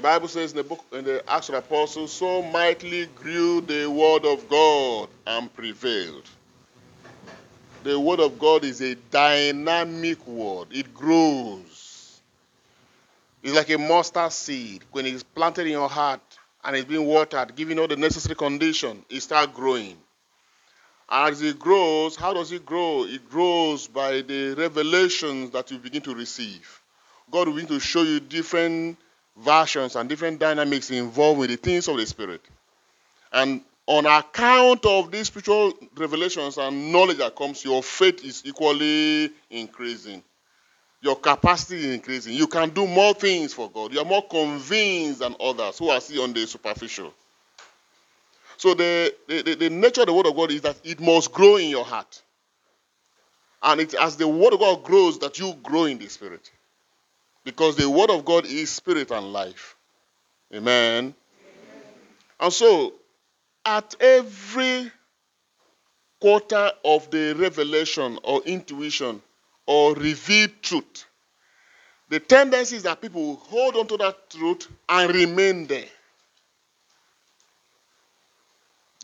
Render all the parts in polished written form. The Bible says in the book, in the Acts of the Apostles, so mightily grew the word of God and prevailed. The word of God is a dynamic word. It grows. It's like a mustard seed. When it's planted in your heart and it's being watered, giving all the necessary condition, it starts growing. As it grows, how does it grow? It grows by the revelations that you begin to receive. God will begin to show you different versions and different dynamics involved with the things of the Spirit. And on account of these spiritual revelations and knowledge that comes, your faith is equally increasing. Your capacity is increasing. You can do more things for God. You are more convinced than others who are still on the superficial. So the nature of the word of God is that it must grow in your heart. And it's as the word of God grows that you grow in the Spirit. Because the word of God is spirit and life. Amen. Amen. And so, at every quarter of the revelation or intuition or revealed truth, the tendency is that people hold on to that truth and remain there.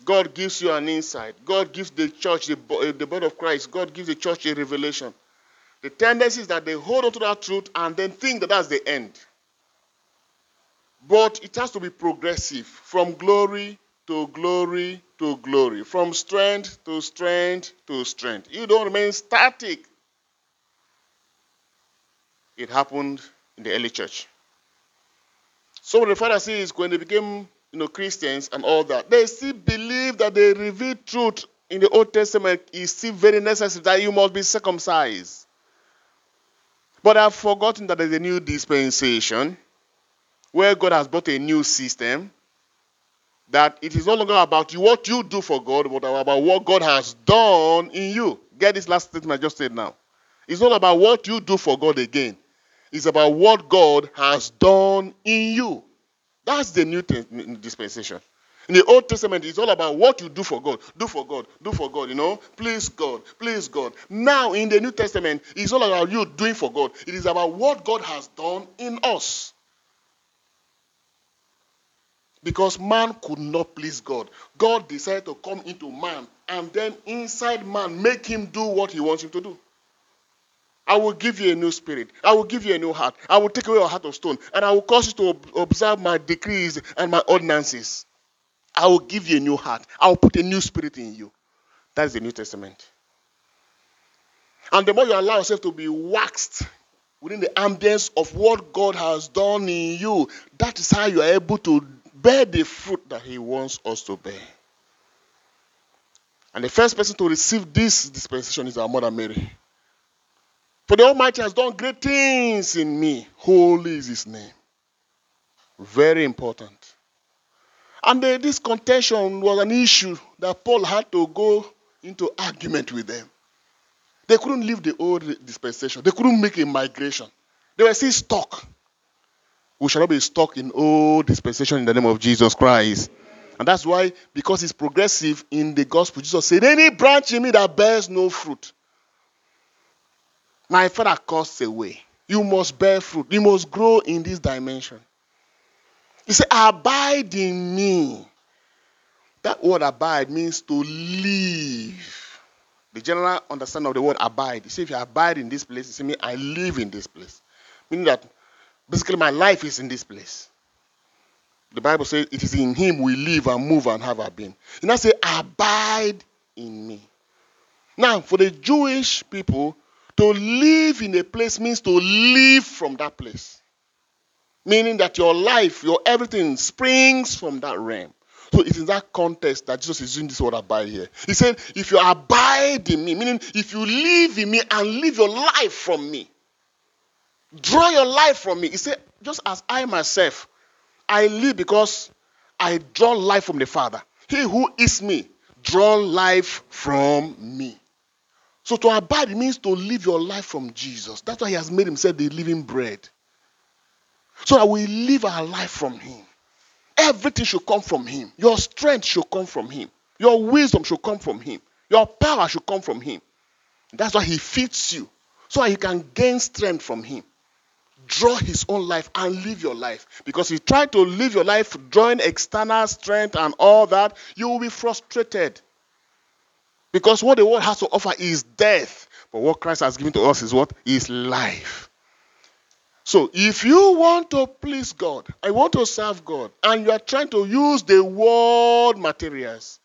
God gives you an insight. God gives the church, the body of Christ, God gives the church a revelation. The tendency is that they hold on to that truth and then think that that's the end. But it has to be progressive, from glory to glory to glory, from strength to strength to strength. You don't remain static. It happened in the early church. So the Pharisees, when they became Christians and all that, they still believe that the revealed truth in the Old Testament is still very necessary, that you must be circumcised. But I've forgotten that there's a new dispensation where God has brought a new system, that it is no longer about what you do for God, but about what God has done in you. Get this last statement I just said now. It's not about what you do for God again. It's about what God has done in you. That's the new dispensation. In the Old Testament, it's all about what you do for God. Do for God. Do for God, Please God. Please God. Now, in the New Testament, it's all about you doing for God. It is about what God has done in us. Because man could not please God. God decided to come into man and then inside man make him do what he wants him to do. I will give you a new spirit. I will give you a new heart. I will take away your heart of stone. And I will cause you to observe my decrees and my ordinances. I will give you a new heart. I will put a new spirit in you. That is the New Testament. And the more you allow yourself to be waxed within the ambience of what God has done in you, that is how you are able to bear the fruit that He wants us to bear. And the first person to receive this dispensation is our Mother Mary. For the Almighty has done great things in me. Holy is His name. Very important. And this contention was an issue that Paul had to go into argument with them. They couldn't leave the old dispensation. They couldn't make a migration. They were still stuck. We shall not be stuck in old dispensation in the name of Jesus Christ. And that's why, because it's progressive in the gospel, Jesus said, any branch in me that bears no fruit, my Father casts away. You must bear fruit. You must grow in this dimension. He said, abide in me. That word abide means to live. The general understanding of the word abide. He said, if you abide in this place, you see me, I live in this place. Meaning that basically my life is in this place. The Bible says, it is in Him we live and move and have our being. And I say, abide in me. Now, for the Jewish people, to live in a place means to live from that place. Meaning that your life, your everything springs from that realm. So it's in that context that Jesus is using this word abide here. He said, if you abide in me, meaning if you live in me and live your life from me, draw your life from me. He said, just as I myself, I live because I draw life from the Father. He who is me, draw life from me. So to abide means to live your life from Jesus. That's why He has made Himself the living bread. So that we live our life from Him. Everything should come from Him. Your strength should come from Him. Your wisdom should come from Him. Your power should come from Him. That's why He feeds you. So that you can gain strength from Him. draw his own life and live your life. Because if you try to live your life drawing external strength and all that, you will be frustrated. Because what the world has to offer is death. But what Christ has given to us is what? Is life. So if you want to please God, I want to serve God, and you are trying to use the world materials,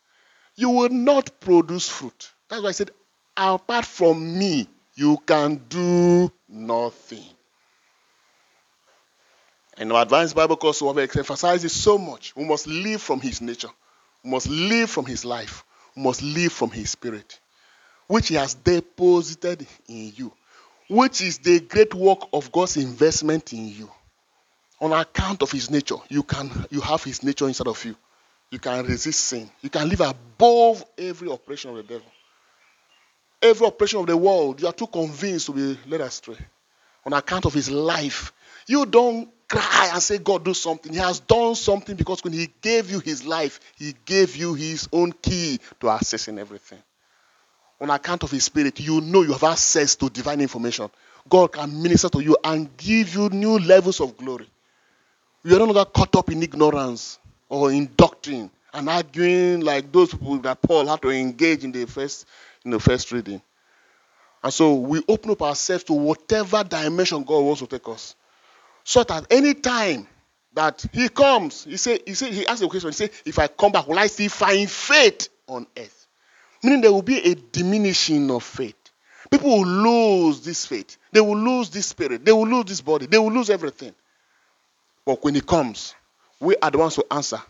you will not produce fruit. That's why I said, apart from me, you can do nothing. In our advanced Bible course, we emphasize this so much. We must live from his nature. We must live from his life. We must live from his spirit, which he has deposited in you, which is the great work of God's investment in you. On account of his nature, you have his nature inside of you. You can resist sin. You can live above every operation of the devil. Every operation of the world, you are too convinced to be led astray. On account of his life, you don't cry and say, God, do something. He has done something because when he gave you his life, he gave you his own key to accessing everything. On account of his spirit, you know you have access to divine information. God can minister to you and give you new levels of glory. You are no longer caught up in ignorance or in doctrine and arguing like those people that Paul had to engage in the first reading. And so we open up ourselves to whatever dimension God wants to take us. So that any time that he comes, he said, he asked the question, he said, if I come back, will I still find faith on earth? Meaning there will be a diminishing of faith. People will lose this faith. They will lose this spirit. They will lose this body. They will lose everything. But when he comes, we are the ones who answer.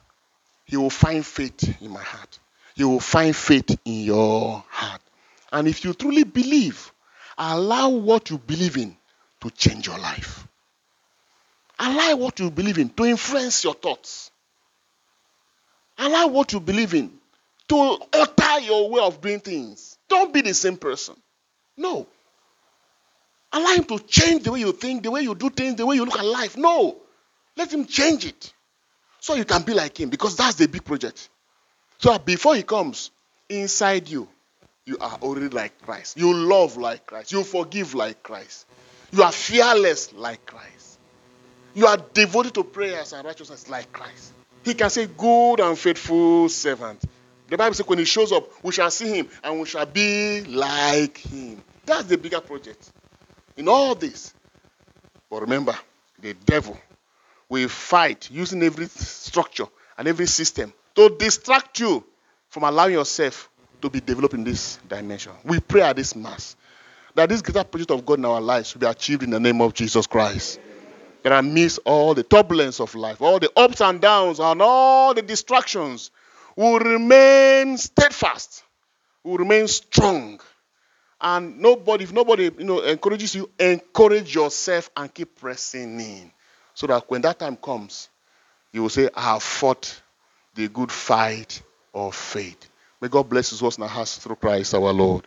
He will find faith in my heart. You will find faith in your heart. And if you truly believe, allow what you believe in to change your life. Allow what you believe in to influence your thoughts. Allow what you believe in to alter your way of doing things. Don't be the same person. No. Allow him to change the way you think, the way you do things, the way you look at life. No. Let him change it. So you can be like him, because that's the big project. So before he comes, inside you, you are already like Christ. You love like Christ. You forgive like Christ. You are fearless like Christ. You are devoted to prayers and righteousness like Christ. He can say, good and faithful servant. The Bible says when he shows up, we shall see him and we shall be like him. That's the bigger project in all this. But remember, the devil will fight using every structure and every system to distract you from allowing yourself to be developed in this dimension. We pray at this Mass that this greater project of God in our lives will be achieved in the name of Jesus Christ. That amidst all the turbulence of life, all the ups and downs, and all the distractions, will remain steadfast, will remain strong. And if nobody encourages you, encourage yourself and keep pressing in. So that when that time comes, you will say, I have fought the good fight of faith. May God bless us in our hearts through Christ our Lord.